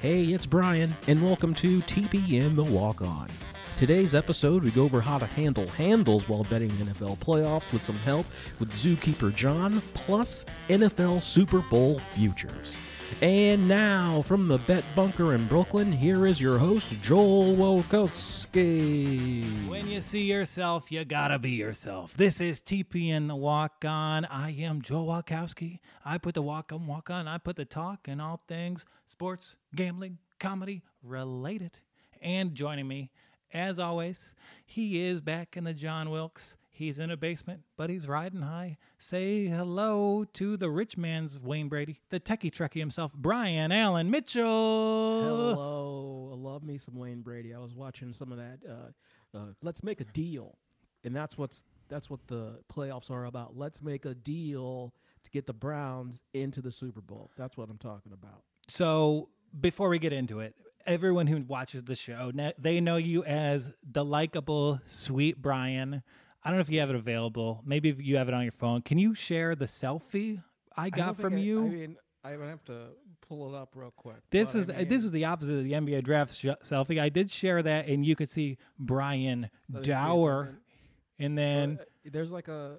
Hey, it's Brian, and welcome to TPN The Walk On. Today's episode, we go over how to handle handles while betting NFL playoffs with some help with Zookeeper John, plus NFL Super Bowl futures. And now, from the Bet Bunker in Brooklyn, here is your host, Joel Wolkowski. When you see yourself, you gotta be yourself. This is TPN The Walk On. I am Joel Wolkowski. I put the walk on. I put the talk in all things sports, gambling, comedy related. And joining me, as always, he is back in the John Wilkes. He's in a basement, but he's riding high. Say hello to the rich man's Wayne Brady, the techie trekkie himself, Brian Allen Mitchell. Hello. I love me some Wayne Brady. I was watching some of that. Let's make a deal. And that's what the playoffs are about. Let's make a deal to get the Browns into the Super Bowl. That's what I'm talking about. So before we get into it, everyone who watches the show, they know you as the likable, sweet Brian. I don't know if you have it available. Maybe if you have it on your phone. Can you share the selfie I got from you? I mean, I would have to pull it up real quick. This is the opposite of the NBA draft selfie. I did share that, and you could see Brian Dower. And then there's like a...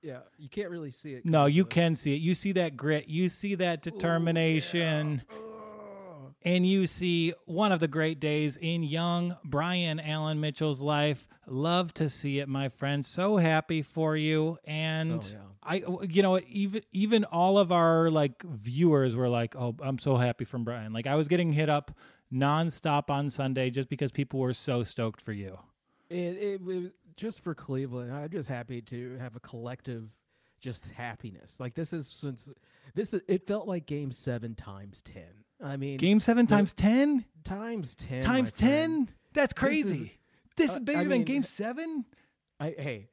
Yeah, you can't really see it. No, you can see it. You see that grit. You see that determination. Ooh, yeah. And you see one of the great days in young Brian Allen Mitchell's life. Love to see it, my friend. So happy for you. And even all of our like viewers were like, "Oh, I'm so happy from Brian." Like I was getting hit up nonstop on Sunday just because people were so stoked for you. It just for Cleveland. I'm just happy to have a collective just happiness. Like it felt like game 7 times 10. I mean, game 7 times 10? Times 10. Times 10? That's crazy. This is bigger than game 7? I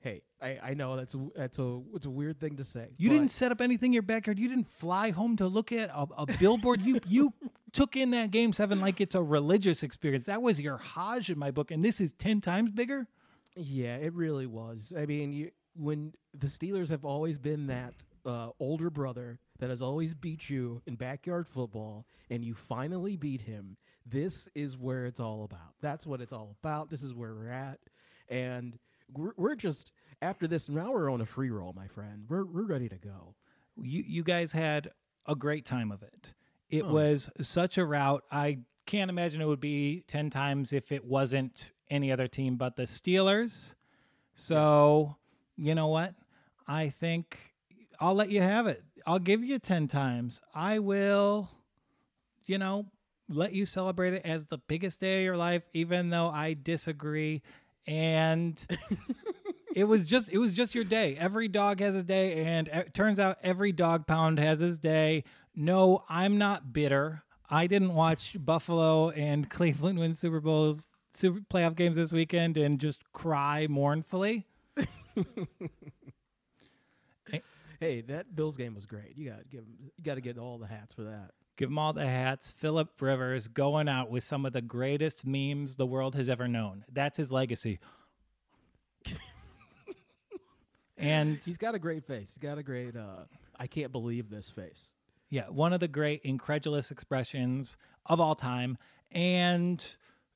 know it's a weird thing to say. You didn't set up anything in your backyard. You didn't fly home to look at a billboard. You took in that game 7 like it's a religious experience. That was your Hajj in my book, and this is 10 times bigger? Yeah, it really was. I mean, when the Steelers have always been that older brother that has always beat you in backyard football, and you finally beat him. This is where it's all about. That's what it's all about. This is where we're at. And we're just, after this, now we're on a free roll, my friend. We're ready to go. You guys had a great time of it. It was such a rout. I can't imagine it would be 10 times if it wasn't any other team but the Steelers. So, you know what? I think I'll let you have it. I'll give you 10 times. I will, let you celebrate it as the biggest day of your life, even though I disagree. And it was just your day. Every dog has his day. And it turns out every dog pound has his day. No, I'm not bitter. I didn't watch Buffalo and Cleveland win Super playoff games this weekend and just cry mournfully. Hey, that Bills game was great. You got to get all the hats for that. Give them all the hats. Phillip Rivers going out with some of the greatest memes the world has ever known. That's his legacy. And he's got a great face. He's got a great, I can't believe this face. Yeah, one of the great incredulous expressions of all time. And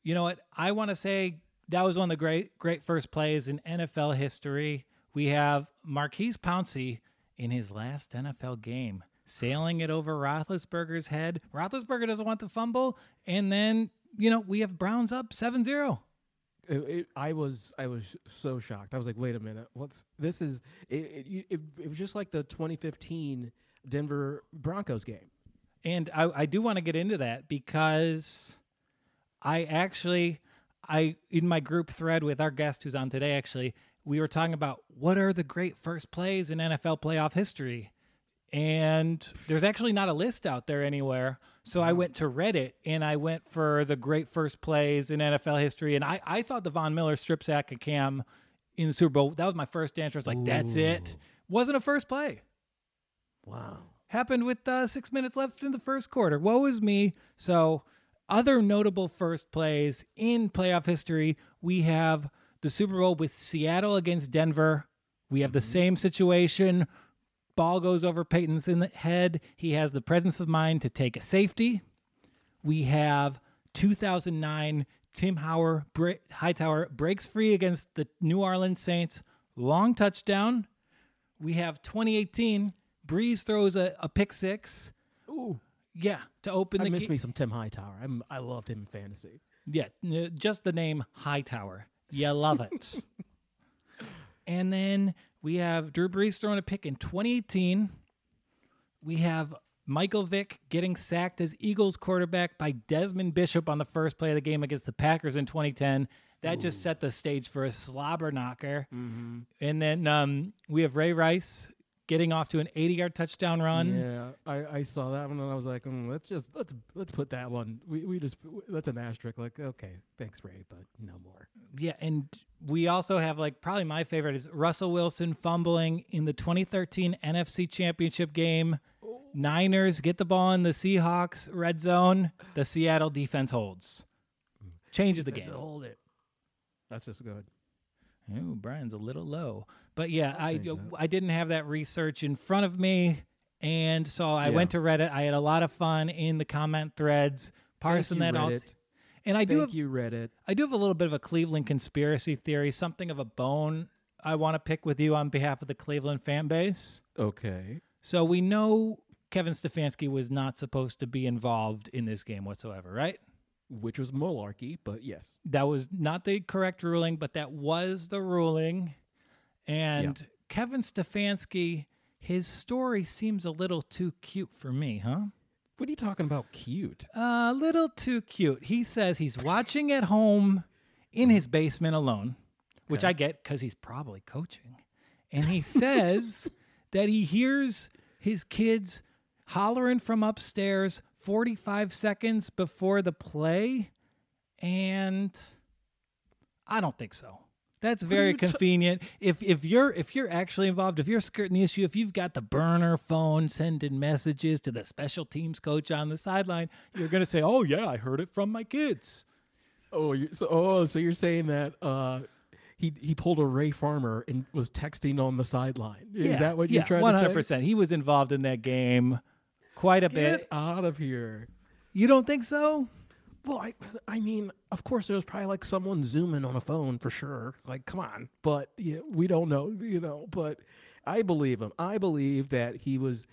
you know what? I want to say that was one of the great, great first plays in NFL history. We have Marquise Pouncey in his last NFL game, sailing it over Roethlisberger's head. Roethlisberger doesn't want the fumble, and then, we have Browns up 7-0. I was so shocked. I was like, wait a minute. It was just like the 2015 Denver Broncos game. And I do want to get into that because I in my group thread with our guest who's on today, actually, we were talking about what are the great first plays in NFL playoff history. And there's actually not a list out there anywhere. So I went to Reddit and I went for the great first plays in NFL history. And I thought the Von Miller strip sack of Cam in the Super Bowl, that was my first answer. It's like, that's it. Wasn't a first play. Wow. Happened with 6 minutes left in the first quarter. Woe is me. So other notable first plays in playoff history, we have the Super Bowl with Seattle against Denver. We have the same situation. Ball goes over Peyton's in the head. He has the presence of mind to take a safety. we have 2009 Tim Hightower breaks free against the New Orleans Saints. Long touchdown. We have 2018. Breeze throws a pick six. Ooh. Yeah, to open the game. I miss me some Tim Hightower. I loved him in fantasy. Yeah, just the name Hightower. You love it. And then we have Drew Brees throwing a pick in 2018. We have Michael Vick getting sacked as Eagles quarterback by Desmond Bishop on the first play of the game against the Packers in 2010. That just set the stage for a slobber knocker. Mm-hmm. And then we have Ray Rice getting off to an 80-yard touchdown run. Yeah, I saw that one and I was like, let's put that one. We that's an asterisk. Like, okay, thanks Ray, but no more. Yeah, and we also have like probably my favorite is Russell Wilson fumbling in the 2013 NFC Championship game. Oh. Niners get the ball in the Seahawks red zone. The Seattle defense holds. Changes the game. Hold it. That's just good. Ooh, Brian's a little low. But yeah, I didn't have that research in front of me, and so I went to Reddit. I had a lot of fun in the comment threads, parsing that all. And I do have Reddit. I do have a little bit of a Cleveland conspiracy theory, something of a bone I want to pick with you on behalf of the Cleveland fan base. Okay. So we know Kevin Stefanski was not supposed to be involved in this game whatsoever, right? Which was malarkey, but yes. That was not the correct ruling, but that was the ruling. And Kevin Stefanski, his story seems a little too cute for me, huh? What are you talking about cute? A little too cute. He says he's watching at home in his basement alone, which I get because he's probably coaching. And he says that he hears his kids hollering from upstairs 45 seconds before the play, and I don't think so. That's very convenient. If you're actually involved, if you're skirting the issue, if you've got the burner phone sending messages to the special teams coach on the sideline, you're going to say, "Oh yeah, I heard it from my kids." So you're saying that he pulled a Ray Farmer and was texting on the sideline. Is that what you're trying to say? 100%. He was involved in that game. Quite a bit. Get out of here. You don't think so? Well, I mean, of course, there was probably like someone zooming on a phone for sure. Like, come on. But we don't know, But I believe him. I believe that he was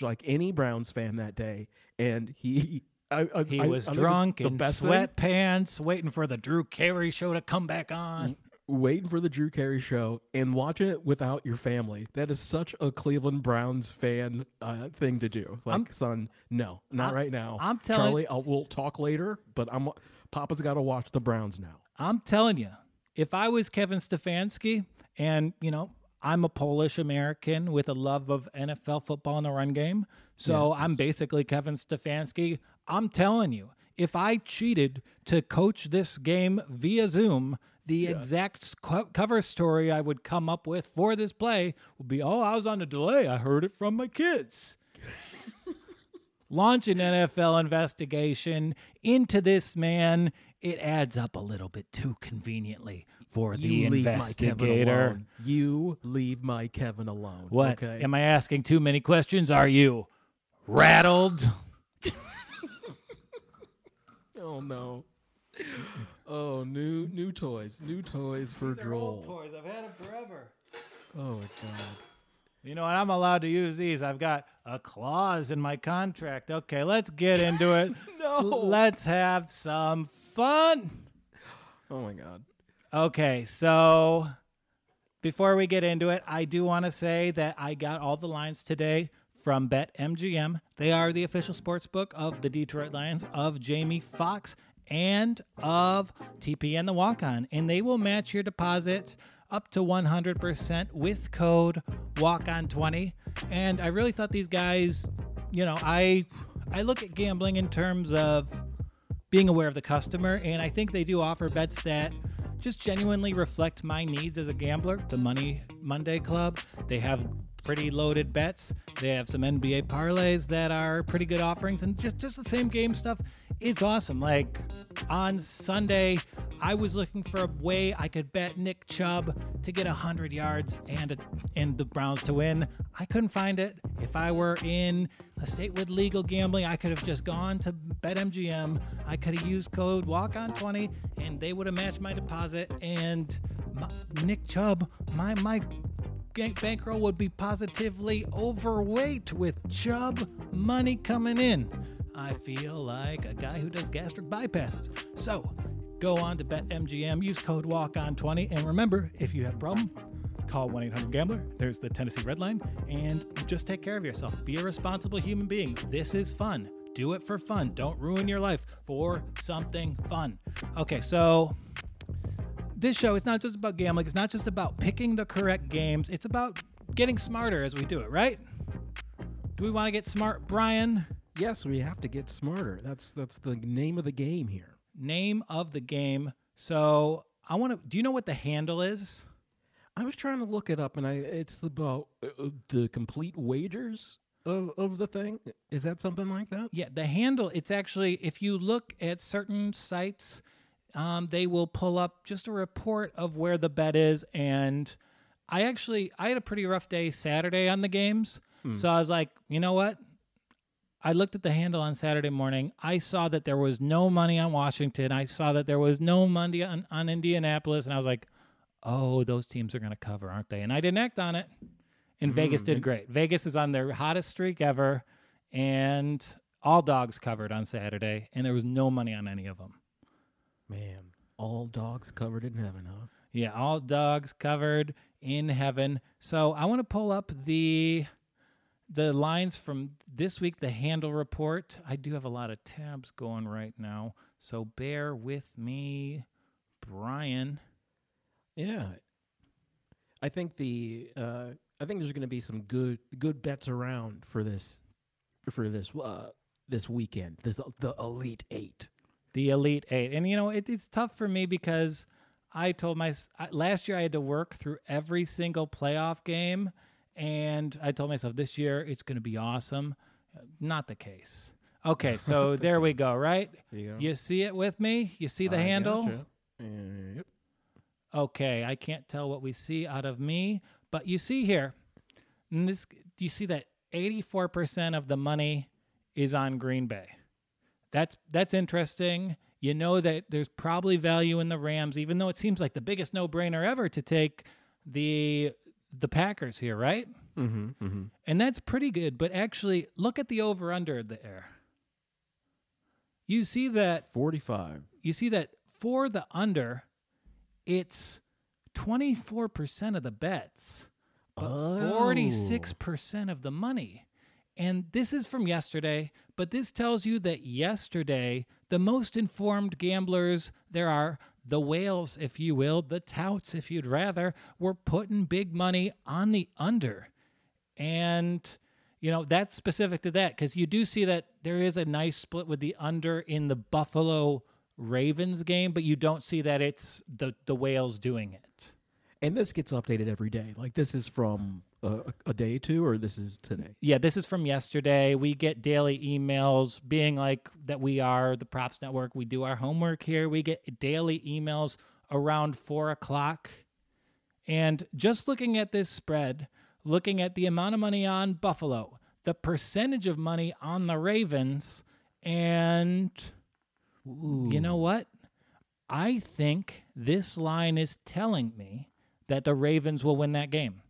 like any Browns fan that day, and he was drunk in sweatpants, waiting for the Drew Carey show to come back on. Waiting for the Drew Carey show and watching it without your family. That is such a Cleveland Browns fan thing to do. Like, son, no, not right now. I'm telling Charlie, we'll talk later, but Papa's got to watch the Browns now. I'm telling you, if I was Kevin Stefanski, and I'm a Polish American with a love of NFL football and the run game, so I'm basically Kevin Stefanski. I'm telling you, if I cheated to coach this game via Zoom. The exact cover story I would come up with for this play would be, I was on a delay. I heard it from my kids. Launch an NFL investigation into this man. It adds up a little bit too conveniently for the investigator. You leave my Kevin alone. What? Okay? Am I asking too many questions? Are you rattled? Oh, no. Oh, new toys for Droll. These are old toys. I've had them forever. Oh my God! You know what? I'm allowed to use these. I've got a clause in my contract. Okay, let's get into it. No, let's have some fun. Oh my God! Okay, so before we get into it, I do want to say that I got all the lines today from BetMGM. They are the official sportsbook of the Detroit Lions, of Jamie Foxx, and of TPN The Walk On. And they will match your deposit up to 100% with code WALKON20. And I really thought these guys, I look at gambling in terms of being aware of the customer. And I think they do offer bets that just genuinely reflect my needs as a gambler. The Money Monday Club, they have pretty loaded bets. They have some NBA parlays that are pretty good offerings, and just the same game stuff. It's awesome. Like on Sunday, I was looking for a way I could bet Nick Chubb to get 100 yards and the Browns to win. I couldn't find it. If I were in a state with legal gambling, I could have just gone to BetMGM. I could have used code WALKON20, and they would have matched my deposit. And Nick Chubb, my bankroll would be positively overweight with Chubb money coming in. I feel like a guy who does gastric bypasses. So go on to BetMGM, use code WALKON20, and remember, if you have a problem, call 1-800-GAMBLER. There's the Tennessee Red Line, and just take care of yourself. Be a responsible human being. This is fun. Do it for fun. Don't ruin your life for something fun. Okay, so this show is not just about gambling. It's not just about picking the correct games. It's about getting smarter as we do it, right? Do we want to get smart, Brian? Yes, we have to get smarter. That's the name of the game here. Name of the game. So I want to. Do you know what the handle is? I was trying to look it up, and it's about the complete wagers of the thing. Is that something like that? Yeah, the handle. It's actually, if you look at certain sites, they will pull up just a report of where the bet is. And I had a pretty rough day Saturday on the games. So I was like, you know what? I looked at the handle on Saturday morning. I saw that there was no money on Washington. I saw that there was no money on Indianapolis. And I was like, oh, those teams are going to cover, aren't they? And I didn't act on it. And Vegas did great. Vegas is on their hottest streak ever. And all dogs covered on Saturday. And there was no money on any of them. Man, all dogs covered in heaven, huh? Yeah, all dogs covered in heaven. So I want to pull up the lines from this week, the handle report. I do have a lot of tabs going right now, so bear with me, Brian. Yeah, I think there's going to be some good bets around for this weekend. There's the Elite Eight. The Elite Eight. And, you know, it's tough for me because I told last year I had to work through every single playoff game, and I told myself this year it's going to be awesome. Not the case. Okay, so there we go, right? There you go. You see it with me? You see the handle? Gotcha. Yep. Okay, I can't tell what we see out of me, but you see here, you see that 84% of the money is on Green Bay. That's interesting. You know that there's probably value in the Rams, even though it seems like the biggest no-brainer ever to take the Packers here, right? Mm-hmm, mm-hmm. And that's pretty good, but actually, look at the over-under there. You see that 45. You see that for the under, it's 24% of the bets, but 46% of the money. And this is from yesterday, but this tells you that yesterday, the most informed gamblers there are, the whales, if you will, the touts, if you'd rather, were putting big money on the under. And, you know, that's specific to that because you do see that there is a nice split with the under in the Buffalo Ravens game, but you don't see that it's the whales doing it. And this gets updated every day. Like, this is from a day or two, or this is today? Yeah, this is from yesterday. We get daily emails being like that we are the Props Network. We do our homework here. We get daily emails around 4 o'clock. And just looking at this spread, looking at the amount of money on Buffalo, the percentage of money on the Ravens, and you know what? I think this line is telling me that the Ravens will win that game.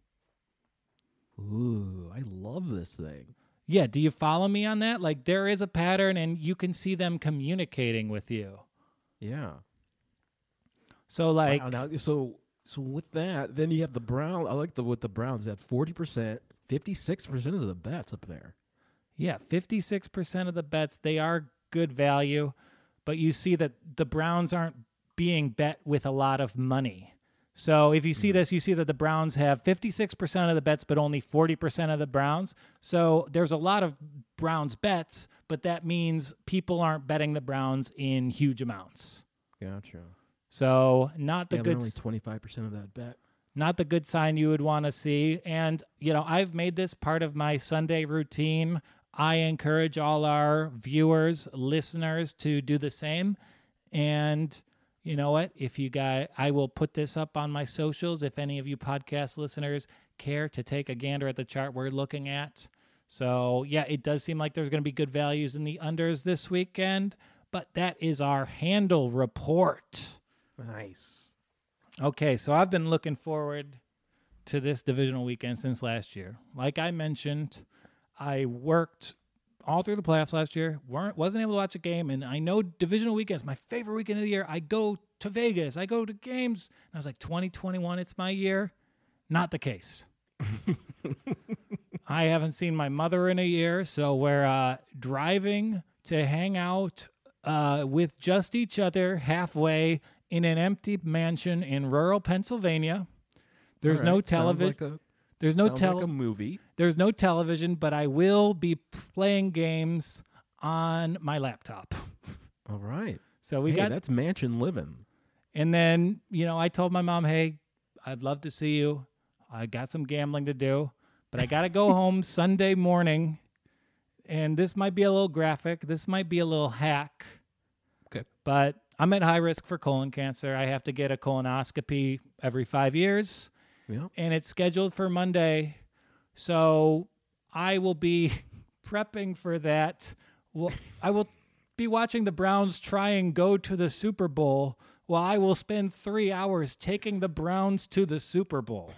Ooh, I love this thing. Yeah, do you follow me on that? Like, there is a pattern, and you can see them communicating with you. Yeah. So, like... Wow, now, so with that, then you have the Browns. I like with the Browns at 40%, 56% of the bets up there. Yeah, 56% of the bets. They are good value, but you see that the Browns aren't being bet with a lot of money. So if you see this, you see that the Browns have 56% of the bets, but only 40% of the Browns. So there's a lot of Browns bets, but that means people aren't betting the Browns in huge amounts. Gotcha. So not the good... Only 25% of that bet. Not the good sign you would want to see. And, you know, I've made this part of my Sunday routine. I encourage all our viewers, listeners to do the same. And... you know what? If you guys, I will put this up on my socials if any of you podcast listeners care to take a gander at the chart we're looking at. So, yeah, it does seem like there's going to be good values in the unders this weekend, but that is our handle report. Nice. Okay, so I've been looking forward to this divisional weekend since last year. Like I mentioned, I worked all through the playoffs last year, wasn't able to watch a game, and I know divisional weekends, my favorite weekend of the year, I go to Vegas, I go to games, and I was like, 2021, it's my year. Not the case. I haven't seen my mother in a year, so we're driving to hang out with just each other halfway in an empty mansion in rural Pennsylvania. There's no television. Like a movie. There's no television, but I will be playing games on my laptop. All right. So that's mansion living. And then, you know, I told my mom, "Hey, I'd love to see you. I got some gambling to do, but I got to go home Sunday morning." And this might be a little graphic. This might be a little hack. Okay. But I'm at high risk for colon cancer. I have to get a colonoscopy every 5 years. Yeah. And it's scheduled for Monday. So I will be prepping for that. I will be watching the Browns try and go to the Super Bowl while I will spend 3 hours taking the Browns to the Super Bowl.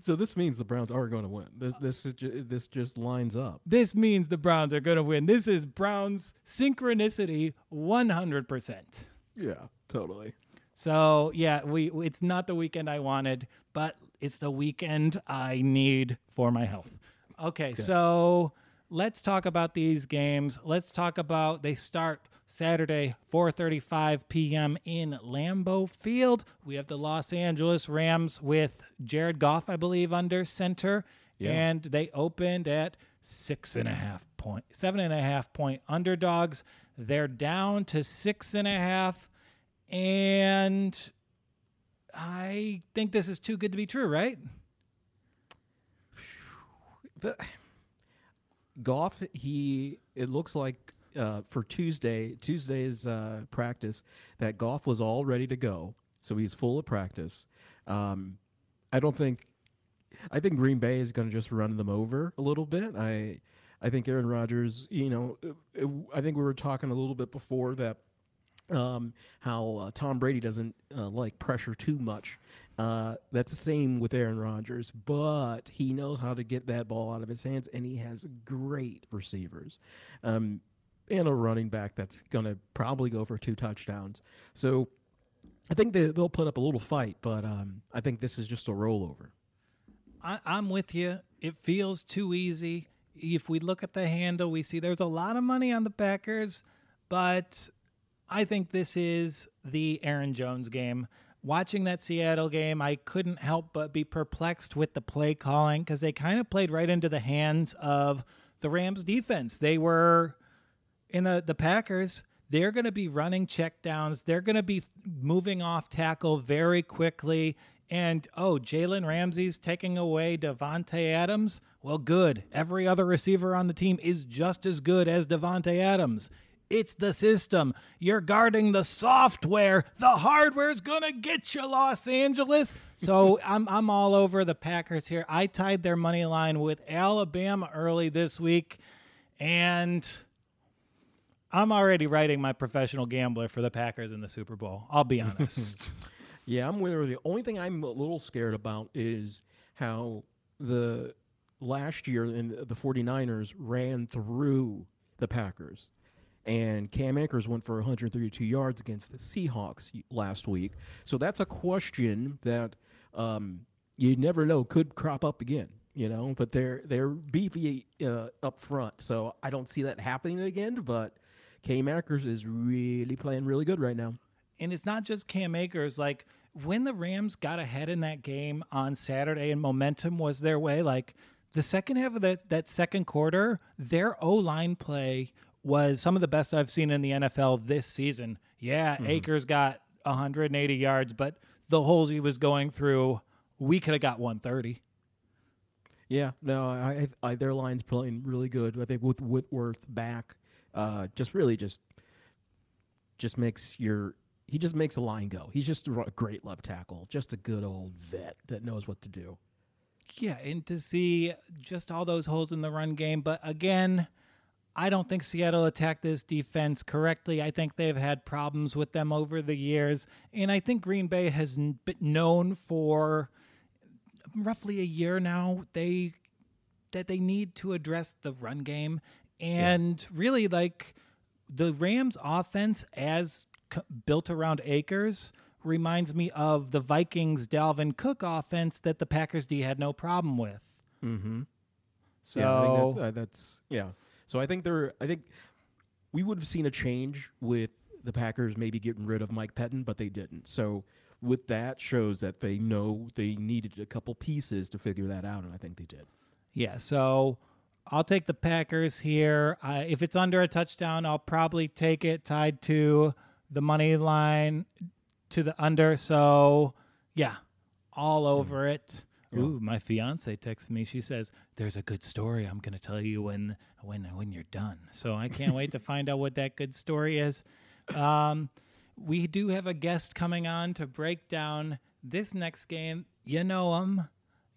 So this means the Browns are going to win. This just lines up. This means the Browns are going to win. This is Browns synchronicity 100%. Yeah, totally. So, yeah, it's not the weekend I wanted, but it's the weekend I need for my health. Okay. So let's talk about these games. Let's talk about they start Saturday, 4:35 p.m. in Lambeau Field. We have the Los Angeles Rams with Jared Goff, I believe, under center. Yeah. And they opened at 7.5 point underdogs. They're down to 6.5. And I think this is too good to be true, right? But Goff, it looks like for Tuesday's practice, that Goff was all ready to go, so he's full of practice. I think Green Bay is going to just run them over a little bit. I think Aaron Rodgers, you know, I think we were talking a little bit before that how Tom Brady doesn't like pressure too much. That's the same with Aaron Rodgers, but he knows how to get that ball out of his hands, and he has great receivers. And a running back that's going to probably go for 2 touchdowns. So I think they'll put up a little fight, but I think this is just a rollover. I'm with you. It feels too easy. If we look at the handle, we see there's a lot of money on the Packers, but I think this is the Aaron Jones game. Watching that Seattle game, I couldn't help but be perplexed with the play calling because they kind of played right into the hands of the Rams defense. They were... And the Packers, they're going to be running checkdowns. They're going to be moving off tackle very quickly. And, Jalen Ramsey's taking away Davante Adams. Well, good. Every other receiver on the team is just as good as Davante Adams. It's the system. You're guarding the software. The hardware's going to get you, Los Angeles. So I'm all over the Packers here. I tied their money line with Alabama early this week. And I'm already writing my professional gambler for the Packers in the Super Bowl. I'll be honest. Yeah, I'm with her. The only thing I'm a little scared about is how the last year in the 49ers ran through the Packers. And Cam Akers went for 132 yards against the Seahawks last week. So that's a question that you never know could crop up again. You know, but they're beefy up front. So I don't see that happening again, but Cam Akers is really playing really good right now. And it's not just Cam Akers. Like, when the Rams got ahead in that game on Saturday and momentum was their way, like, the second half of that second quarter, their O-line play was some of the best I've seen in the NFL this season. Yeah, Akers got 180 yards, but the holes he was going through, we could have got 130. Yeah, no, I their line's playing really good. I think with Whitworth back, just really just makes your – he just makes a line go. He's just a great left tackle, just a good old vet that knows what to do. Yeah, and to see just all those holes in the run game. But again, I don't think Seattle attacked this defense correctly. I think they've had problems with them over the years. And I think Green Bay has been known for roughly a year now that they need to address the run game. And really, like, the Rams' offense as built around Akers reminds me of the Vikings' Dalvin Cook offense that the Packers' D had no problem with. Mm-hmm. So yeah, I think that's yeah. So I think we would have seen a change with the Packers maybe getting rid of Mike Pettin, but they didn't. So with that shows that they know they needed a couple pieces to figure that out, and I think they did. Yeah, so I'll take the Packers here. If it's under a touchdown, I'll probably take it tied to the money line to the under. So, yeah, all over it. Ooh, my fiance texts me. She says, "There's a good story I'm going to tell you when you're done." So I can't wait to find out what that good story is. We do have a guest coming on to break down this next game. You know him.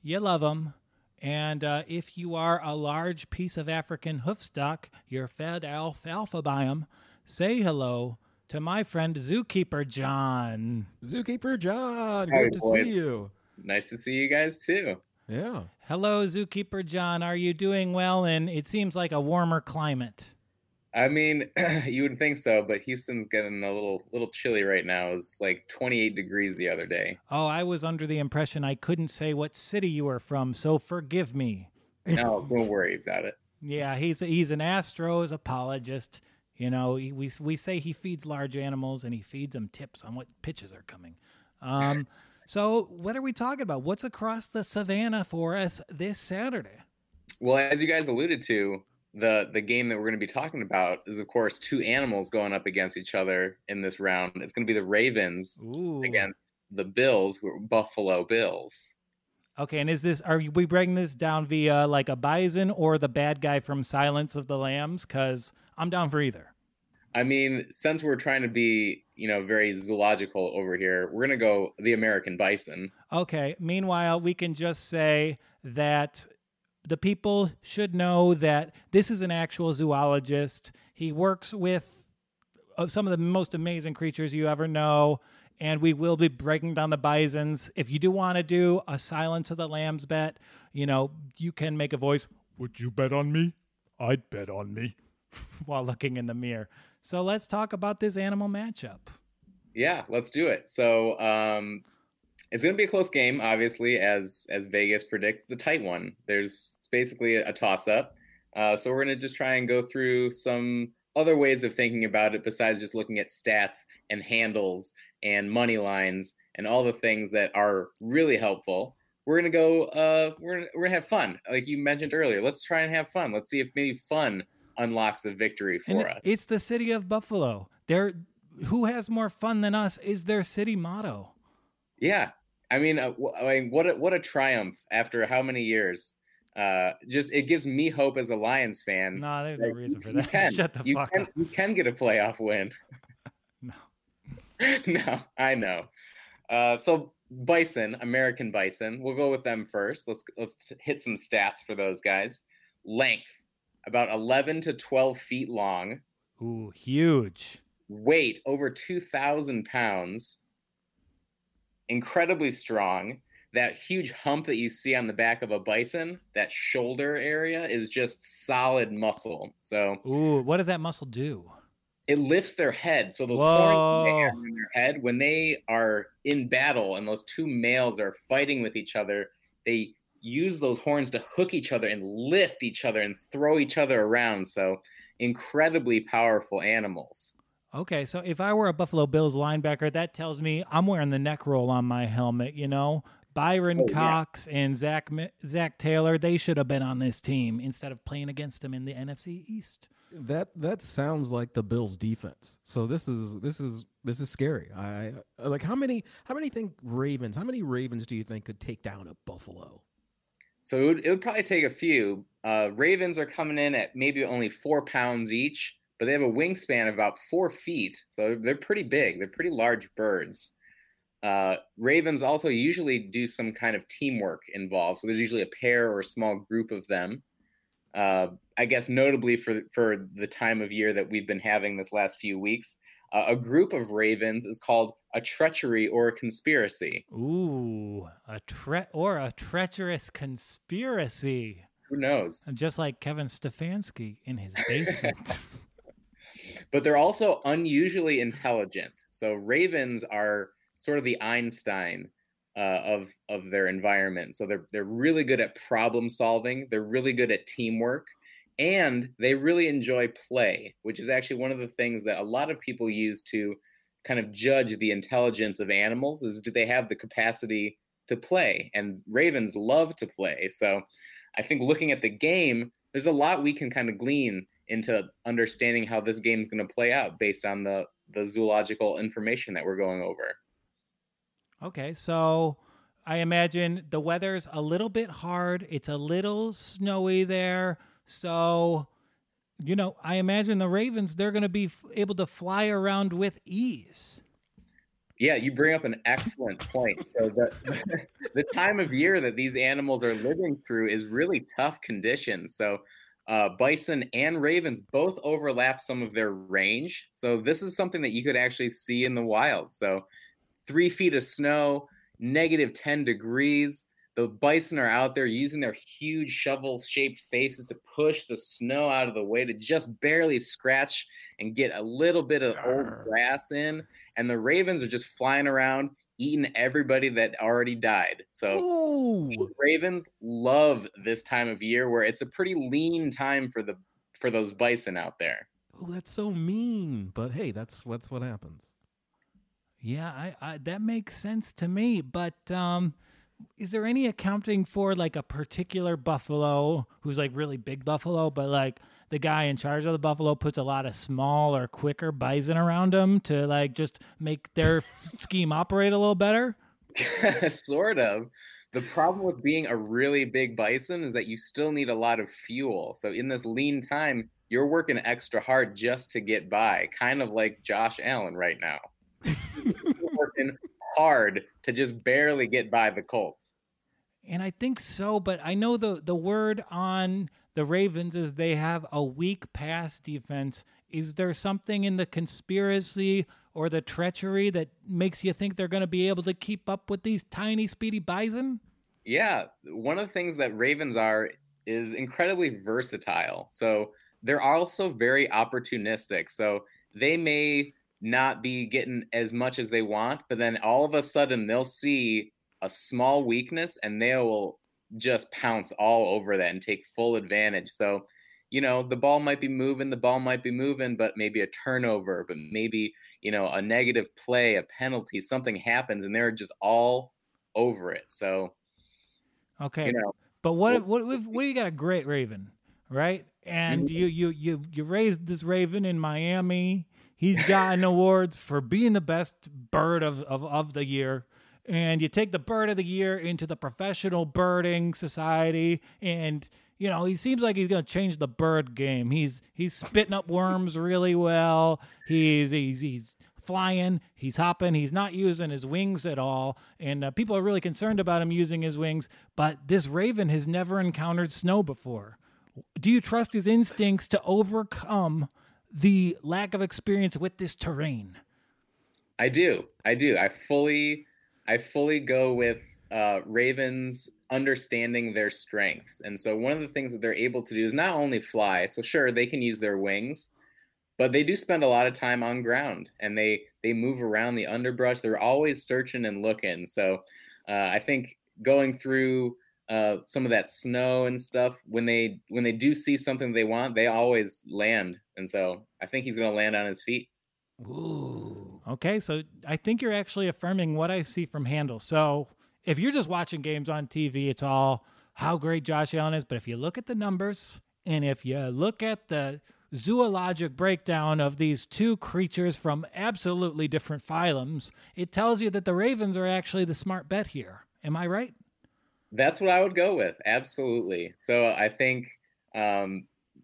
You love him. And if you are a large piece of African hoofstock, you're fed alfalfa by him. Say hello to my friend Zookeeper John. Zookeeper John, good to see you. Nice to see you guys, too. Yeah. Hello, Zookeeper John. Are you doing well in, it seems like, a warmer climate? I mean, you would think so, but Houston's getting a little chilly right now. It was like 28 degrees the other day. Oh, I was under the impression I couldn't say what city you were from, so forgive me. No, don't worry about it. Yeah, he's an Astros apologist. You know, we say he feeds large animals, and he feeds them tips on what pitches are coming. So what are we talking about? What's across the savannah for us this Saturday? Well, as you guys alluded to, the game that we're going to be talking about is, of course, two animals going up against each other in this round. It's going to be the Ravens against the Bills, Buffalo Bills. Okay, and are we breaking this down via like a bison or the bad guy from Silence of the Lambs? Because I'm down for either. I mean, since we're trying to be, very zoological over here, we're going to go the American bison. Okay. Meanwhile, we can just say that the people should know that this is an actual zoologist. He works with some of the most amazing creatures you ever know, and we will be breaking down the bisons. If you do want to do a Silence of the Lambs bet, you can make a voice. Would you bet on me? I'd bet on me. While looking in the mirror. So let's talk about this animal matchup. Yeah, let's do it. So it's going to be a close game, obviously, as Vegas predicts. It's a tight one. It's basically a toss-up. So we're going to just try and go through some other ways of thinking about it besides just looking at stats and handles and money lines and all the things that are really helpful. We're going to go, we're going to have fun. Like you mentioned earlier, let's try and have fun. Let's see if maybe fun unlocks a victory for us. It's the city of Buffalo. Who has more fun than us is their city motto. Yeah. I mean, what a triumph after how many years. It gives me hope as a Lions fan. No, there's no reason for that. Shut the fuck up. You can get a playoff win. No, I know. So bison, American bison, we'll go with them first. Let's hit some stats for those guys. Length. About 11 to 12 feet long. Ooh, huge. Weight, over 2,000 pounds. Incredibly strong. That huge hump that you see on the back of a bison, that shoulder area, is just solid muscle. So, ooh, what does that muscle do? It lifts their head. So those horns they have in their head, when they are in battle and those two males are fighting with each other, they use those horns to hook each other and lift each other and throw each other around. So incredibly powerful animals. Okay. So if I were a Buffalo Bills linebacker, that tells me I'm wearing the neck roll on my helmet, Byron Cox and Zach Taylor, they should have been on this team instead of playing against them in the NFC East. That sounds like the Bills defense. So this is scary. I like how many Ravens do you think could take down a Buffalo? So it would probably take a few. Ravens are coming in at maybe only 4 pounds each. but they have a wingspan of about 4 feet. So they're pretty big. They're pretty large birds. Ravens also usually do some kind of teamwork involved. So there's usually a pair or a small group of them. I guess notably for the time of year that we've been having this last few weeks, a group of ravens is called a treachery or a conspiracy. Ooh, a treacherous conspiracy. Who knows? Just like Kevin Stefanski in his basement. But they're also unusually intelligent. So ravens are sort of the Einstein of their environment. So they're really good at problem solving. They're really good at teamwork. And they really enjoy play, which is actually one of the things that a lot of people use to kind of judge the intelligence of animals is, do they have the capacity to play? And ravens love to play. So I think looking at the game, there's a lot we can kind of glean into understanding how this game is going to play out based on the zoological information that we're going over. Okay, so I imagine the weather's a little bit hard. It's a little snowy there. So, you know, I imagine the Ravens, they're going to be able to fly around with ease. Yeah, you bring up an excellent point. So the time of year that these animals are living through is really tough conditions. So bison and ravens both overlap some of their range. So this is something that you could actually see in the wild. So 3 feet of snow, negative 10 degrees. The bison are out there using their huge shovel-shaped faces to push the snow out of the way to just barely scratch and get a little bit of old grass in. And the ravens are just flying around, eating everybody that already died. So ravens love this time of year where it's a pretty lean time for those bison out there. Oh, that's so mean. But hey, that's what happens. Yeah, I that makes sense to me. But is there any accounting for like a particular buffalo who's like really big buffalo, but like the guy in charge of the buffalo puts a lot of small or quicker bison around him to like just make their scheme operate a little better? Sort of. The problem with being a really big bison is that you still need a lot of fuel. So in this lean time, you're working extra hard just to get by, kind of like Josh Allen right now. You're working hard to just barely get by the Colts. And I think so, but I know the word on the Ravens is they have a weak pass defense. Is there something in the conspiracy or the treachery that makes you think they're going to be able to keep up with these tiny, speedy bison? Yeah. One of the things that ravens are is incredibly versatile. So they're also very opportunistic. So they may not be getting as much as they want, but then all of a sudden they'll see a small weakness and they will just pounce all over that and take full advantage. So, you know, the ball might be moving, but maybe a turnover, but maybe, you know, a negative play, a penalty, something happens and they're just all over it. So, okay. You know, but what do you got a great raven, right? And you raised this raven in Miami. He's gotten awards for being the best bird of the year. And you take the bird of the year into the professional birding society. And, you know, he seems like he's going to change the bird game. He's spitting up worms really well. He's flying. He's hopping. He's not using his wings at all. And people are really concerned about him using his wings. But this raven has never encountered snow before. Do you trust his instincts to overcome the lack of experience with this terrain? I do. I fully go with ravens understanding their strengths. And so one of the things that they're able to do is not only fly. So sure, they can use their wings, but they do spend a lot of time on ground and they move around the underbrush. They're always searching and looking. So I think going through some of that snow and stuff, when they do see something they want, they always land. And so I think he's going to land on his feet. Ooh. Okay. So I think you're actually affirming what I see from Handle. So if you're just watching games on TV, it's all how great Josh Allen is. But if you look at the numbers and if you look at the zoologic breakdown of these two creatures from absolutely different phylums, it tells you that the ravens are actually the smart bet here. Am I right? That's what I would go with. Absolutely. So I think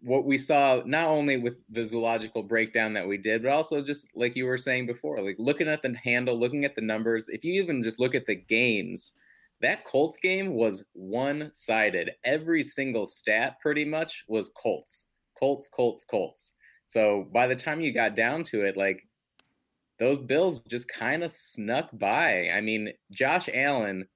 what we saw, not only with the zoological breakdown that we did, but also just like you were saying before, like looking at the handle, looking at the numbers, if you even just look at the games, that Colts game was one-sided. Every single stat pretty much was Colts, Colts, Colts, Colts. So by the time you got down to it, like those Bills just kind of snuck by. I mean, Josh Allen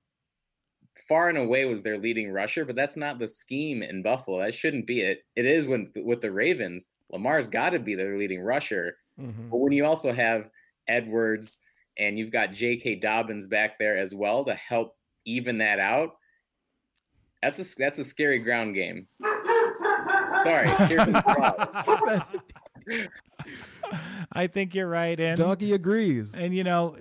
far and away was their leading rusher, but that's not the scheme in Buffalo. That shouldn't be it. It is when with the Ravens, Lamar's got to be their leading rusher. Mm-hmm. But when you also have Edwards and you've got J.K. Dobbins back there as well to help even that out, that's a scary ground game. Sorry. Here's the I think you're right. And Doggy agrees. And you know,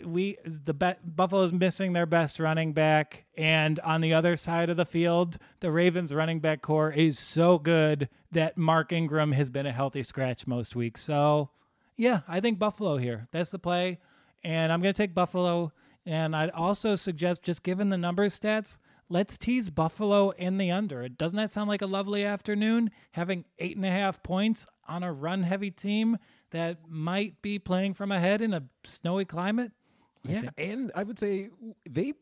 Buffalo's missing their best running back. And on the other side of the field, the Ravens running back core is so good that Mark Ingram has been a healthy scratch most weeks. So yeah, I think Buffalo here, that's the play. And I'm going to take Buffalo. And I'd also suggest, just given the numbers stats, let's tease Buffalo in the under. Doesn't that sound like a lovely afternoon? Having 8.5 points on a run-heavy team that might be playing from ahead in a snowy climate? Yeah, and I would say they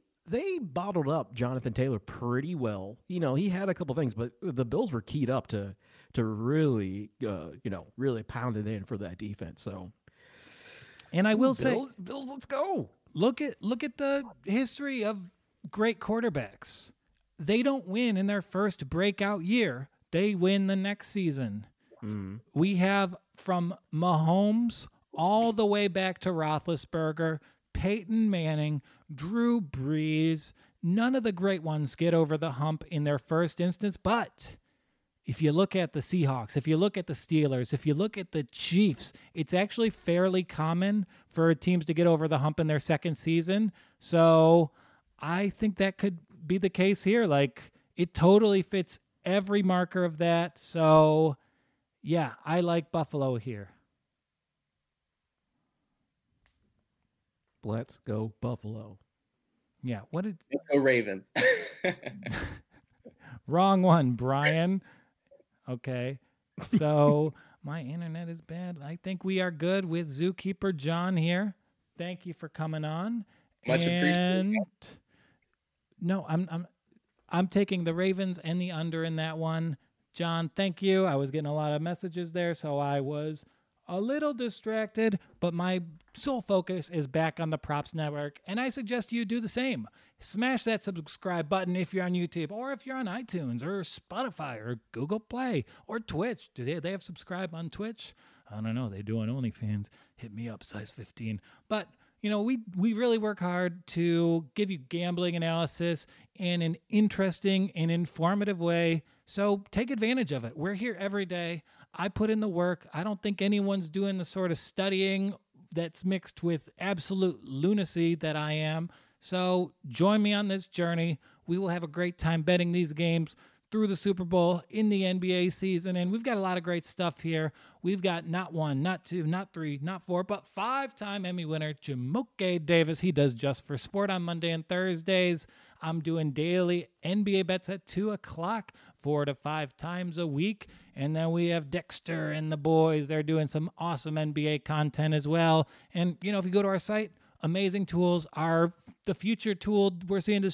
bottled up Jonathan Taylor pretty well. You know, he had a couple things, but the Bills were keyed up to really, really pound it in for that defense. So, and I will say, Bills, let's go. Look at the history of great quarterbacks. They don't win in their first breakout year. They win the next season. Mm. We have from Mahomes all the way back to Roethlisberger, Peyton Manning, Drew Brees. None of the great ones get over the hump in their first instance. But if you look at the Seahawks, if you look at the Steelers, if you look at the Chiefs, it's actually fairly common for teams to get over the hump in their second season. So I think that could be the case here. Like, it totally fits every marker of that. So, yeah, I like Buffalo here. Let's go Buffalo. Yeah, let's go Ravens. Wrong one, Brian. Okay, so my internet is bad. I think we are good with Zookeeper John here. Thank you for coming on. Much appreciated. No, I'm taking the Ravens and the under in that one. John, thank you. I was getting a lot of messages there, so I was a little distracted, but my sole focus is back on the Props Network, and I suggest you do the same. Smash that subscribe button if you're on YouTube, or if you're on iTunes, or Spotify, or Google Play, or Twitch. Do they have subscribe on Twitch? I don't know. They do on OnlyFans. Hit me up, size 15. But you know, we really work hard to give you gambling analysis in an interesting and informative way. So take advantage of it. We're here every day. I put in the work. I don't think anyone's doing the sort of studying that's mixed with absolute lunacy that I am. So join me on this journey. We will have a great time betting these games through the Super Bowl, in the NBA season, and we've got a lot of great stuff here. We've got not one, not two, not three, not four, but 5-time Emmy winner Jamoke Davis. He does Just for Sport on Monday and Thursdays. I'm doing daily NBA bets at 2 o'clock, 4 to 5 times a week. And then we have Dexter and the boys. They're doing some awesome NBA content as well. And, you know, if you go to our site, amazing tools are the future tool we're seeing.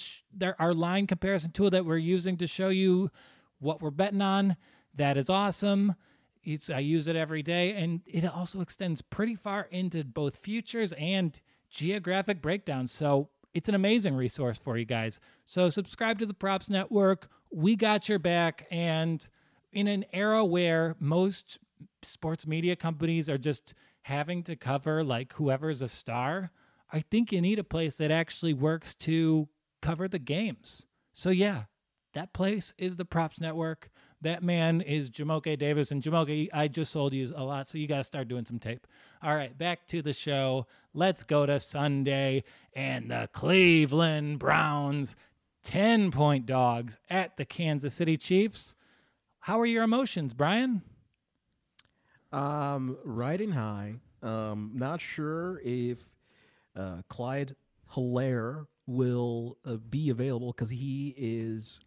Our line comparison tool that we're using to show you what we're betting on. That is awesome. I use it every day, and it also extends pretty far into both futures and geographic breakdowns. So it's an amazing resource for you guys. So subscribe to the Props Network. We got your back. And in an era where most sports media companies are just having to cover like whoever's a star, I think you need a place that actually works to cover the games. So yeah, that place is the Props Network. That man is Jamoke Davis. And Jamoke, I just sold you a lot, so you got to start doing some tape. All right, back to the show. Let's go to Sunday and the Cleveland Browns, 10-point dogs at the Kansas City Chiefs. How are your emotions, Brian? Riding high. Not sure if Clyde Hilaire will be available because he is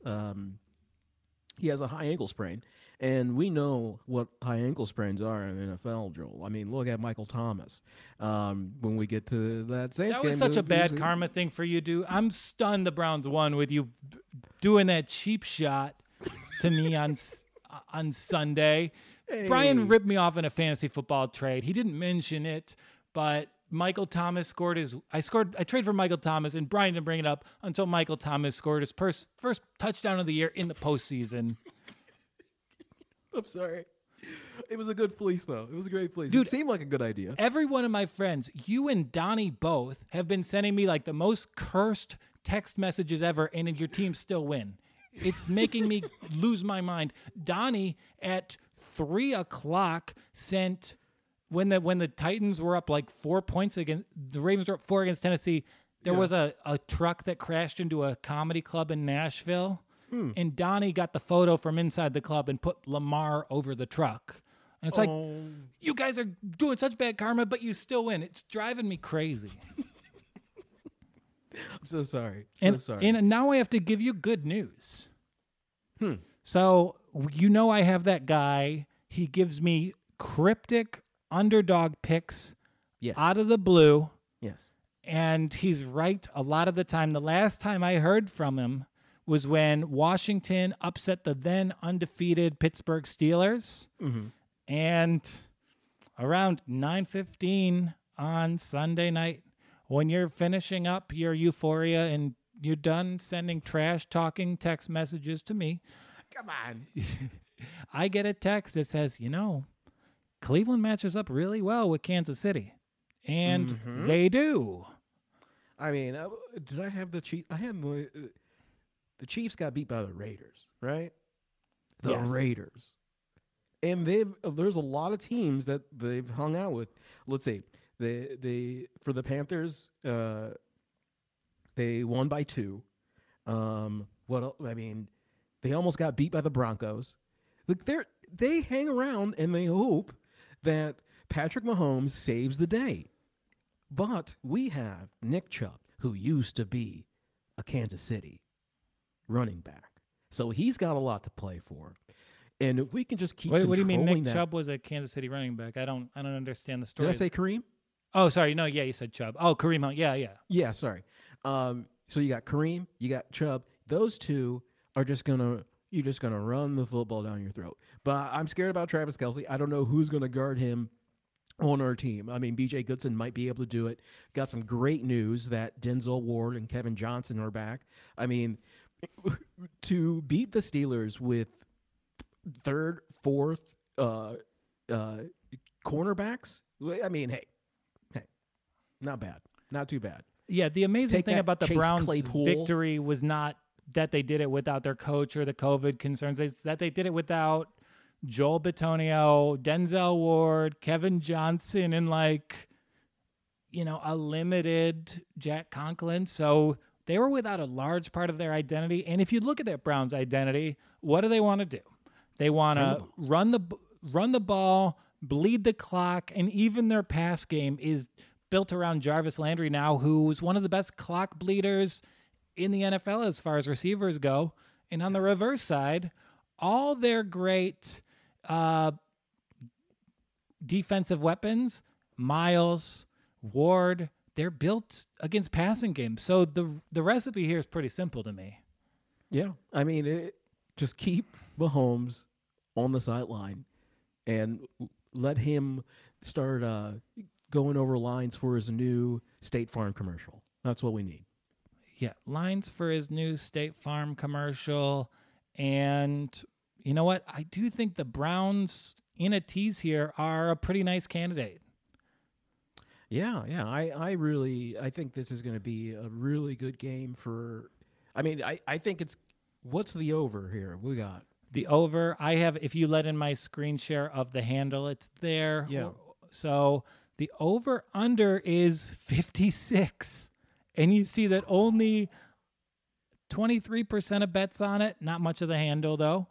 He has a high ankle sprain, and we know what high ankle sprains are in the NFL, Joel. I mean, look at Michael Thomas. When we get to that Saints game. That was such a bad karma thing for you, dude. I'm stunned the Browns won with you doing that cheap shot to me on Sunday. Hey. Brian ripped me off in a fantasy football trade. He didn't mention it, but Michael Thomas scored his – I traded for Michael Thomas, and Brian didn't bring it up until Michael Thomas scored his first touchdown of the year in the postseason. I'm sorry. It was a good fleece, though. It was a great fleece. Dude, it seemed like a good idea. Every one of my friends, you and Donnie both, have been sending me like the most cursed text messages ever, and your team still win. It's making me lose my mind. Donnie at 3 o'clock sent – When the Titans were up like 4 points against the Ravens were up 4 against Tennessee, there was a truck that crashed into a comedy club in Nashville, and Donnie got the photo from inside the club and put Lamar over the truck. And it's like, you guys are doing such bad karma, but you still win. It's driving me crazy. I'm so sorry. And now I have to give you good news. So I have that guy. He gives me cryptic underdog picks out of the blue. Yes. And he's right a lot of the time. The last time I heard from him was when Washington upset the then undefeated Pittsburgh Steelers. Mm-hmm. And around 9:15 on Sunday night, when you're finishing up your euphoria and you're done sending trash talking text messages to me, come on, I get a text that says, Cleveland matches up really well with Kansas City, and they do. I mean, did I have the Chiefs? I had the Chiefs got beat by the Raiders, right? Yes. Raiders, and there's a lot of teams that they've hung out with. Let's see, for the Panthers, they won by 2. They almost got beat by the Broncos. Like they hang around and they hope that Patrick Mahomes saves the day. But we have Nick Chubb, who used to be a Kansas City running back. So he's got a lot to play for. And if we can just keep controlling that. What do you mean Nick Chubb was a Kansas City running back? I don't understand the story. Did I say Kareem? Oh, sorry. No, yeah, you said Chubb. Oh, Kareem Hunt. Yeah, yeah. Yeah, sorry. So you got Kareem, you got Chubb. Those two are just going to run the football down your throat. But I'm scared about Travis Kelce. I don't know who's going to guard him on our team. I mean, B.J. Goodson might be able to do it. Got some great news that Denzel Ward and Kevin Johnson are back. I mean, to beat the Steelers with third, fourth cornerbacks, I mean, hey, not bad. Not too bad. Yeah, the amazing thing about the Browns' victory was not that they did it without their coach or the COVID concerns. It's that they did it without Joel Bitonio, Denzel Ward, Kevin Johnson, and a limited Jack Conklin. So they were without a large part of their identity. And if you look at that Browns identity, what do they want to do? They want to run the ball, bleed the clock, and even their pass game is built around Jarvis Landry now, who's one of the best clock bleeders in the NFL as far as receivers go. And on the reverse side, all their great defensive weapons, Miles, Ward, they're built against passing games. So the recipe here is pretty simple to me. Yeah. I mean, just keep Mahomes on the sideline and let him start going over lines for his new State Farm commercial. That's what we need. Yeah, lines for his new State Farm commercial. And you know what? I do think the Browns in a tease here are a pretty nice candidate. Yeah. I think this is going to be a really good game for – I mean, I think it's – what's the over here? We got the over. I have – if you let in my screen share of the handle, it's there. Yeah. So the over-under is 56. And you see that only 23% of bets on it. Not much of the handle, though.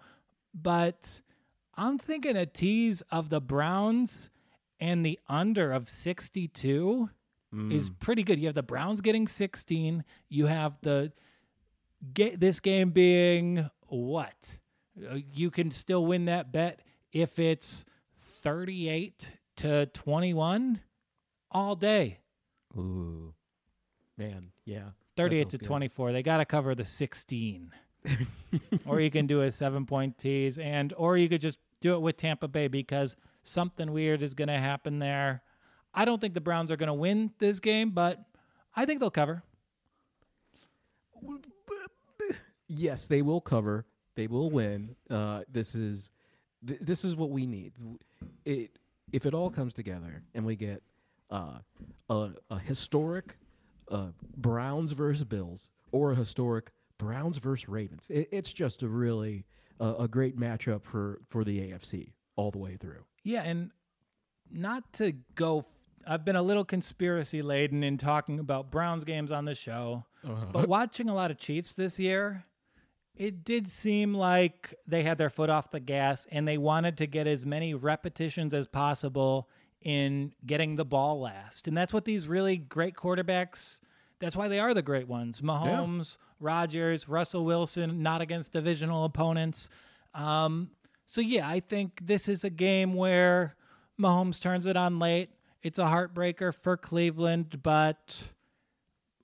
But I'm thinking a tease of the Browns and the under of 62 is pretty good. You have the Browns getting 16. You have this game being what? You can still win that bet if it's 38-21 all day. Ooh, man, yeah. 38-24. They got to cover the 16. Or you can do a 7-point tease, or you could just do it with Tampa Bay because something weird is going to happen there. I don't think the Browns are going to win this game, but I think they'll cover. Yes, they will cover. They will win. This is what we need. If it all comes together and we get a historic Browns versus Bills or a historic Browns versus Ravens, it's just a really a great matchup for the AFC all the way through. Yeah, and not to go, I've been a little conspiracy laden in talking about Browns games on the show, but watching a lot of Chiefs this year, it did seem like they had their foot off the gas and they wanted to get as many repetitions as possible in getting the ball last. And that's what these really great quarterbacks, that's why they are the great ones. Mahomes, Rodgers, Russell Wilson, not against divisional opponents. So yeah, I think this is a game where Mahomes turns it on late. It's a heartbreaker for Cleveland, but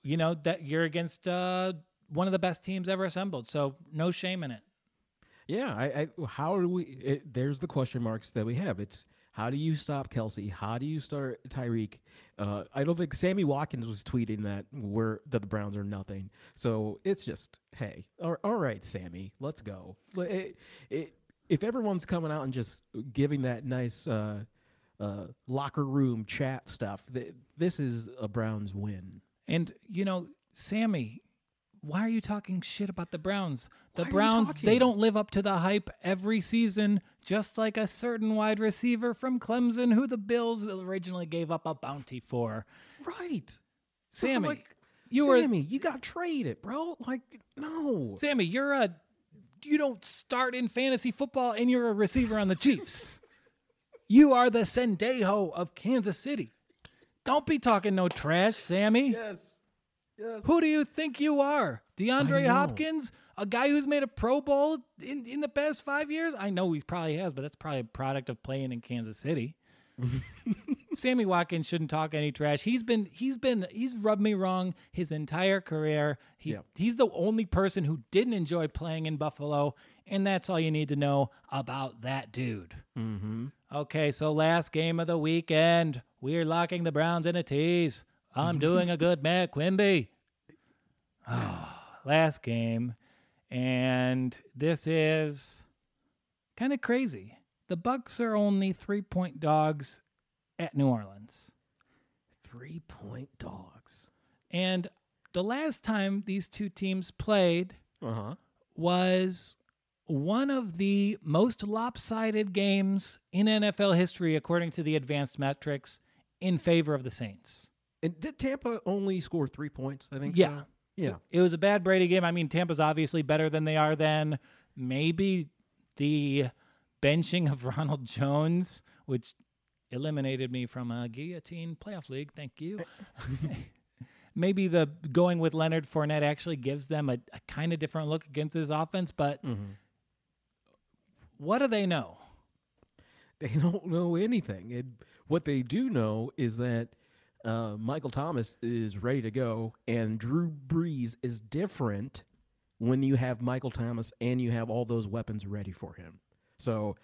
you know that you're against one of the best teams ever assembled, so no shame in it. Yeah, there's the question marks that we have. It's how do you stop Kelce? How do you start Tyreek? I don't think Sammy Watkins was tweeting that the Browns are nothing. So it's just, hey, all right, Sammy, let's go. If everyone's coming out and just giving that nice locker room chat stuff, this is a Browns win. And, you know, Sammy, why are you talking shit about the Browns? The Browns, they don't live up to the hype every season, just like a certain wide receiver from Clemson who the Bills originally gave up a bounty for. Right. Sammy, you got traded, bro. Like, no. Sammy, you don't start in fantasy football and you're a receiver on the Chiefs. You are the Sendejo of Kansas City. Don't be talking no trash, Sammy. Yes. Who do you think you are? DeAndre Hopkins, a guy who's made a Pro Bowl in the past 5 years? I know he probably has, but that's probably a product of playing in Kansas City. Sammy Watkins shouldn't talk any trash. He's rubbed me wrong his entire career. He's the only person who didn't enjoy playing in Buffalo, and that's all you need to know about that dude. Mm-hmm. Okay, so last game of the weekend, we're locking the Browns in a tease. I'm doing a good Matt Quimby. Oh, last game. And this is kind of crazy. The Bucs are only 3-point dogs at New Orleans. 3-point dogs. And the last time these two teams played was one of the most lopsided games in NFL history, according to the advanced metrics, in favor of the Saints. And did Tampa only score 3 points, I think? Yeah. So? Yeah. It was a bad Brady game. I mean, Tampa's obviously better than they are then. Maybe the benching of Ronald Jones, which eliminated me from a guillotine playoff league. Thank you. Maybe the going with Leonard Fournette actually gives them a kind of different look against this offense, but what do they know? They don't know anything. What they do know is that Michael Thomas is ready to go, and Drew Brees is different when you have Michael Thomas and you have all those weapons ready for him. So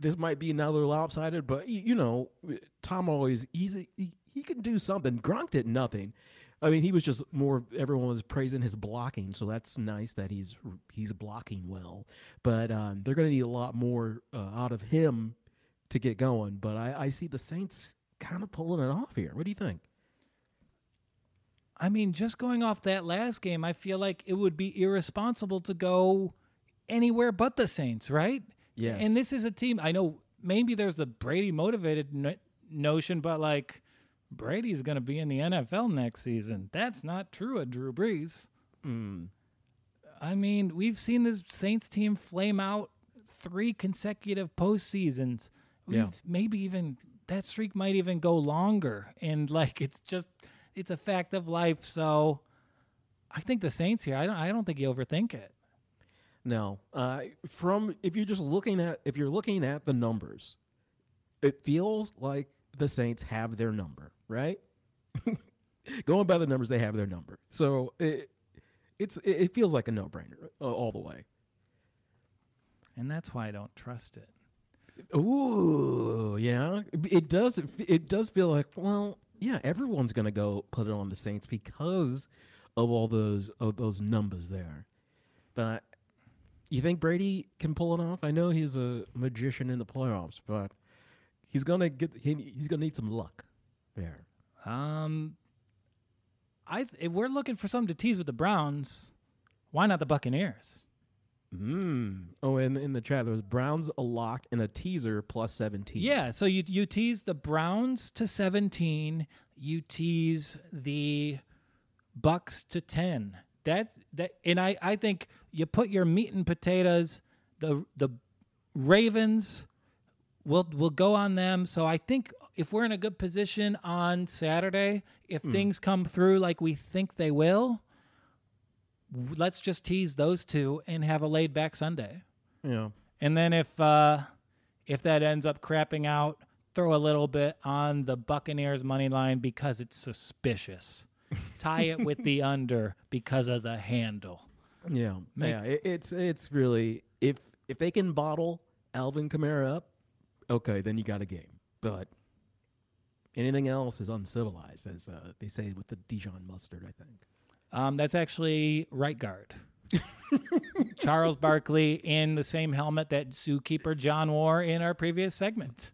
this might be another lopsided, but you know, Tom always, he can do something. Gronk did nothing. I mean, he was just more, everyone was praising his blocking, so that's nice that he's blocking well. But they're going to need a lot more out of him to get going, but I see the Saints kind of pulling it off here. What do you think? I mean, just going off that last game, I feel like it would be irresponsible to go anywhere but the Saints, right? Yes. And this is a team, I know maybe there's the Brady-motivated notion, but like Brady's going to be in the NFL next season. That's not true of Drew Brees. I mean, we've seen this Saints team flame out 3 consecutive postseasons. Yeah. Maybe even that streak might even go longer. And like, it's a fact of life. So I think the Saints here, I don't think you overthink it. No. If you're looking at the numbers, it feels like the Saints have their number, right? Going by the numbers, they have their number. So it feels like a no-brainer all the way. And that's why I don't trust it. Ooh, yeah. It does feel like, well, yeah, everyone's going to go put it on the Saints because of all those numbers there. But you think Brady can pull it off? I know he's a magician in the playoffs, but he's going to need some luck there. If we're looking for something to tease with the Browns, why not the Buccaneers? Oh, and in the chat, there was Browns a lock and a teaser plus 17. Yeah, so you tease the Browns to 17, you tease the Bucks to 10. I think you put your meat and potatoes. The Ravens will go on them. So I think if we're in a good position on Saturday, if things come through like we think they will, let's just tease those two and have a laid back Sunday. Yeah. And then if that ends up crapping out, throw a little bit on the Buccaneers money line because it's suspicious. Tie it with the under because of the handle. Yeah. It's really, if they can bottle Alvin Kamara up, okay, then you got a game. But anything else is uncivilized, as they say with the Dijon mustard, I think. That's actually right guard. Charles Barkley in the same helmet that Zookeeper John wore in our previous segment.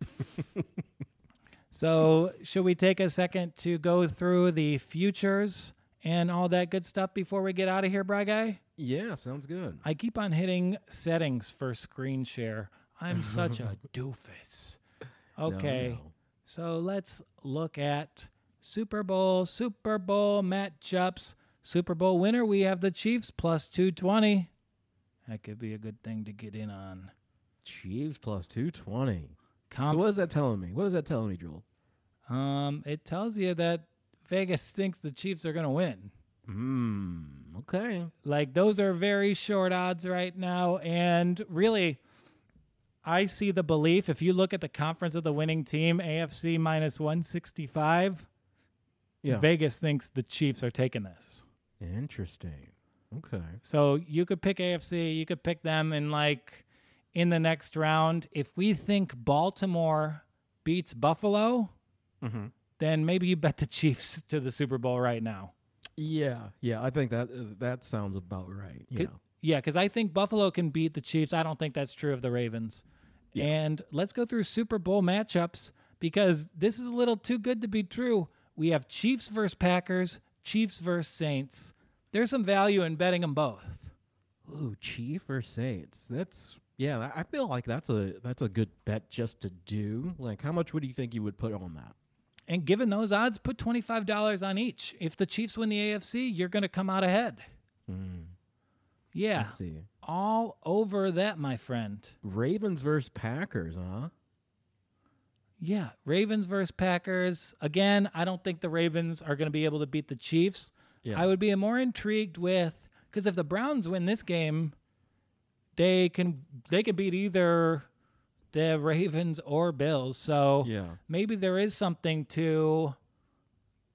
So should we take a second to go through the futures and all that good stuff before we get out of here, Bry Guy? Yeah, sounds good. I keep on hitting settings for screen share. I'm such a doofus. Okay, no. So let's look at Super Bowl matchups. Super Bowl winner, we have the Chiefs plus 220. That could be a good thing to get in on. Chiefs plus 220. So what is that telling me? What is that telling me, Joel? It tells you that Vegas thinks the Chiefs are going to win. Okay. Like, those are very short odds right now. And really, I see the belief. If you look at the conference of the winning team, AFC minus 165, yeah. Vegas thinks the Chiefs are taking this. Interesting. Okay. So you could pick AFC. You could pick them in, like, in the next round. If we think Baltimore beats Buffalo, then maybe you bet the Chiefs to the Super Bowl right now. Yeah, I think that sounds about right. Yeah, because I think Buffalo can beat the Chiefs. I don't think that's true of the Ravens. Yeah. And let's go through Super Bowl matchups because this is a little too good to be true. We have Chiefs versus Packers, Chiefs versus Saints. There's some value in betting them both. Ooh, Chiefs versus Saints. Yeah, I feel like that's a good bet just to do. Like, how much would you think you would put on that? And given those odds, put $25 on each. If the Chiefs win the AFC, you're going to come out ahead. Yeah. Let's see. All over that, my friend. Ravens versus Packers, huh? Yeah, Ravens versus Packers. Again, I don't think the Ravens are going to be able to beat the Chiefs. Yeah. I would be more intrigued with, because if the Browns win this game, They can beat either the Ravens or Bills. So maybe there is something to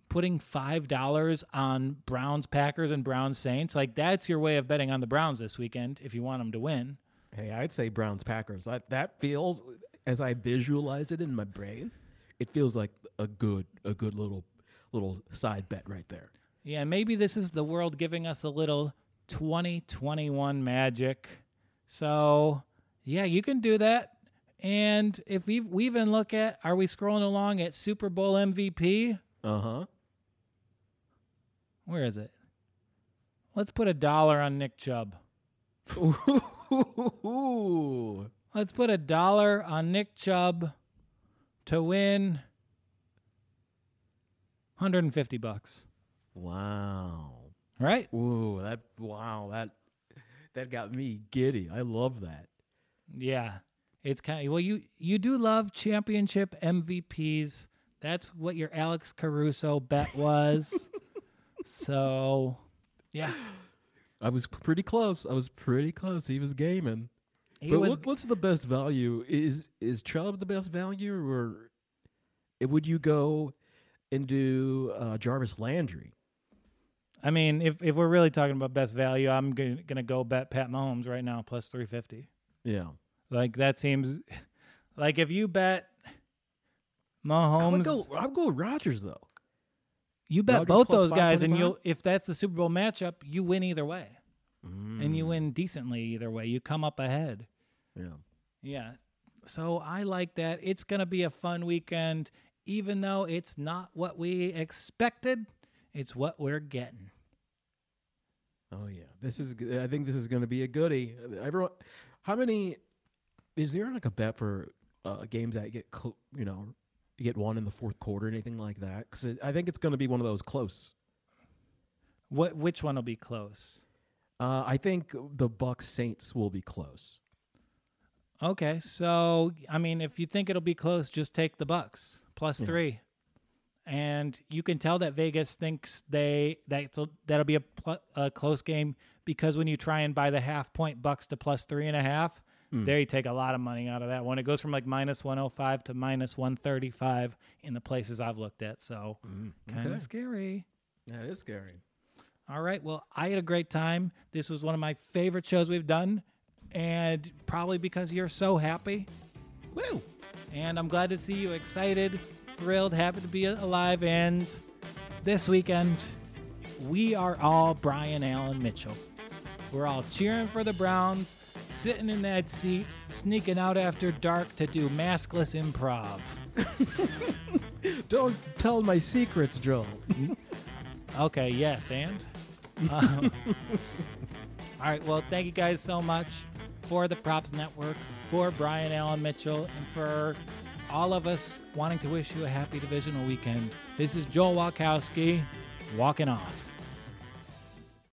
putting $5 on Browns, Packers, and Browns, Saints. Like, that's your way of betting on the Browns this weekend if you want them to win. Hey, I'd say Browns, Packers. That feels, as I visualize it in my brain, it feels like a good little side bet right there. Yeah, maybe this is the world giving us a little 2021 magic. So, yeah, you can do that. And if we even look at, are we scrolling along at Super Bowl MVP? Uh-huh. Where is it? Let's put $1 on Nick Chubb. Ooh. Let's put $1 on Nick Chubb to win $150. Wow. Right? Ooh, that got me giddy. I love that. Yeah. It's kind of, well, you do love championship MVPs. That's what your Alex Caruso bet was. So, yeah. I was pretty close. He was gaming. What's the best value? Is Chubb the best value, or would you go and do Jarvis Landry? I mean, if we're really talking about best value, I'm gonna go bet Pat Mahomes right now plus 350. Yeah, like that seems like if you bet Mahomes, I would go Rodgers though. You bet Rodgers both those guys, and if that's the Super Bowl matchup, you win either way. And you win decently either way. You come up ahead. Yeah. So I like that. It's going to be a fun weekend, even though it's not what we expected. It's what we're getting. Oh yeah, I think this is going to be a goodie. Everyone, how many? Is there like a bet for games that get won in the fourth quarter, anything like that? Because I think it's going to be one of those close. Which one will be close? I think the Bucs Saints will be close. Okay, so I mean, if you think it'll be close, just take the Bucs plus 3, and you can tell that Vegas thinks that'll be a close game because when you try and buy the half point Bucs to plus 3.5, there you take a lot of money out of that one. It goes from like minus 105 to minus 135 in the places I've looked at. So kind of scary. That is scary. All right. Well, I had a great time. This was one of my favorite shows we've done, and probably because you're so happy. Woo! And I'm glad to see you excited, thrilled, happy to be alive. And this weekend, we are all Brian Allen Mitchell. We're all cheering for the Browns, sitting in that seat, sneaking out after dark to do maskless improv. Don't tell my secrets, Joel. Okay, yes, and? All right, well, thank you guys so much for the Props Network, for Brian Allen Mitchell, and for all of us wanting to wish you a happy divisional weekend. This is Joel Wolkowski, walking off.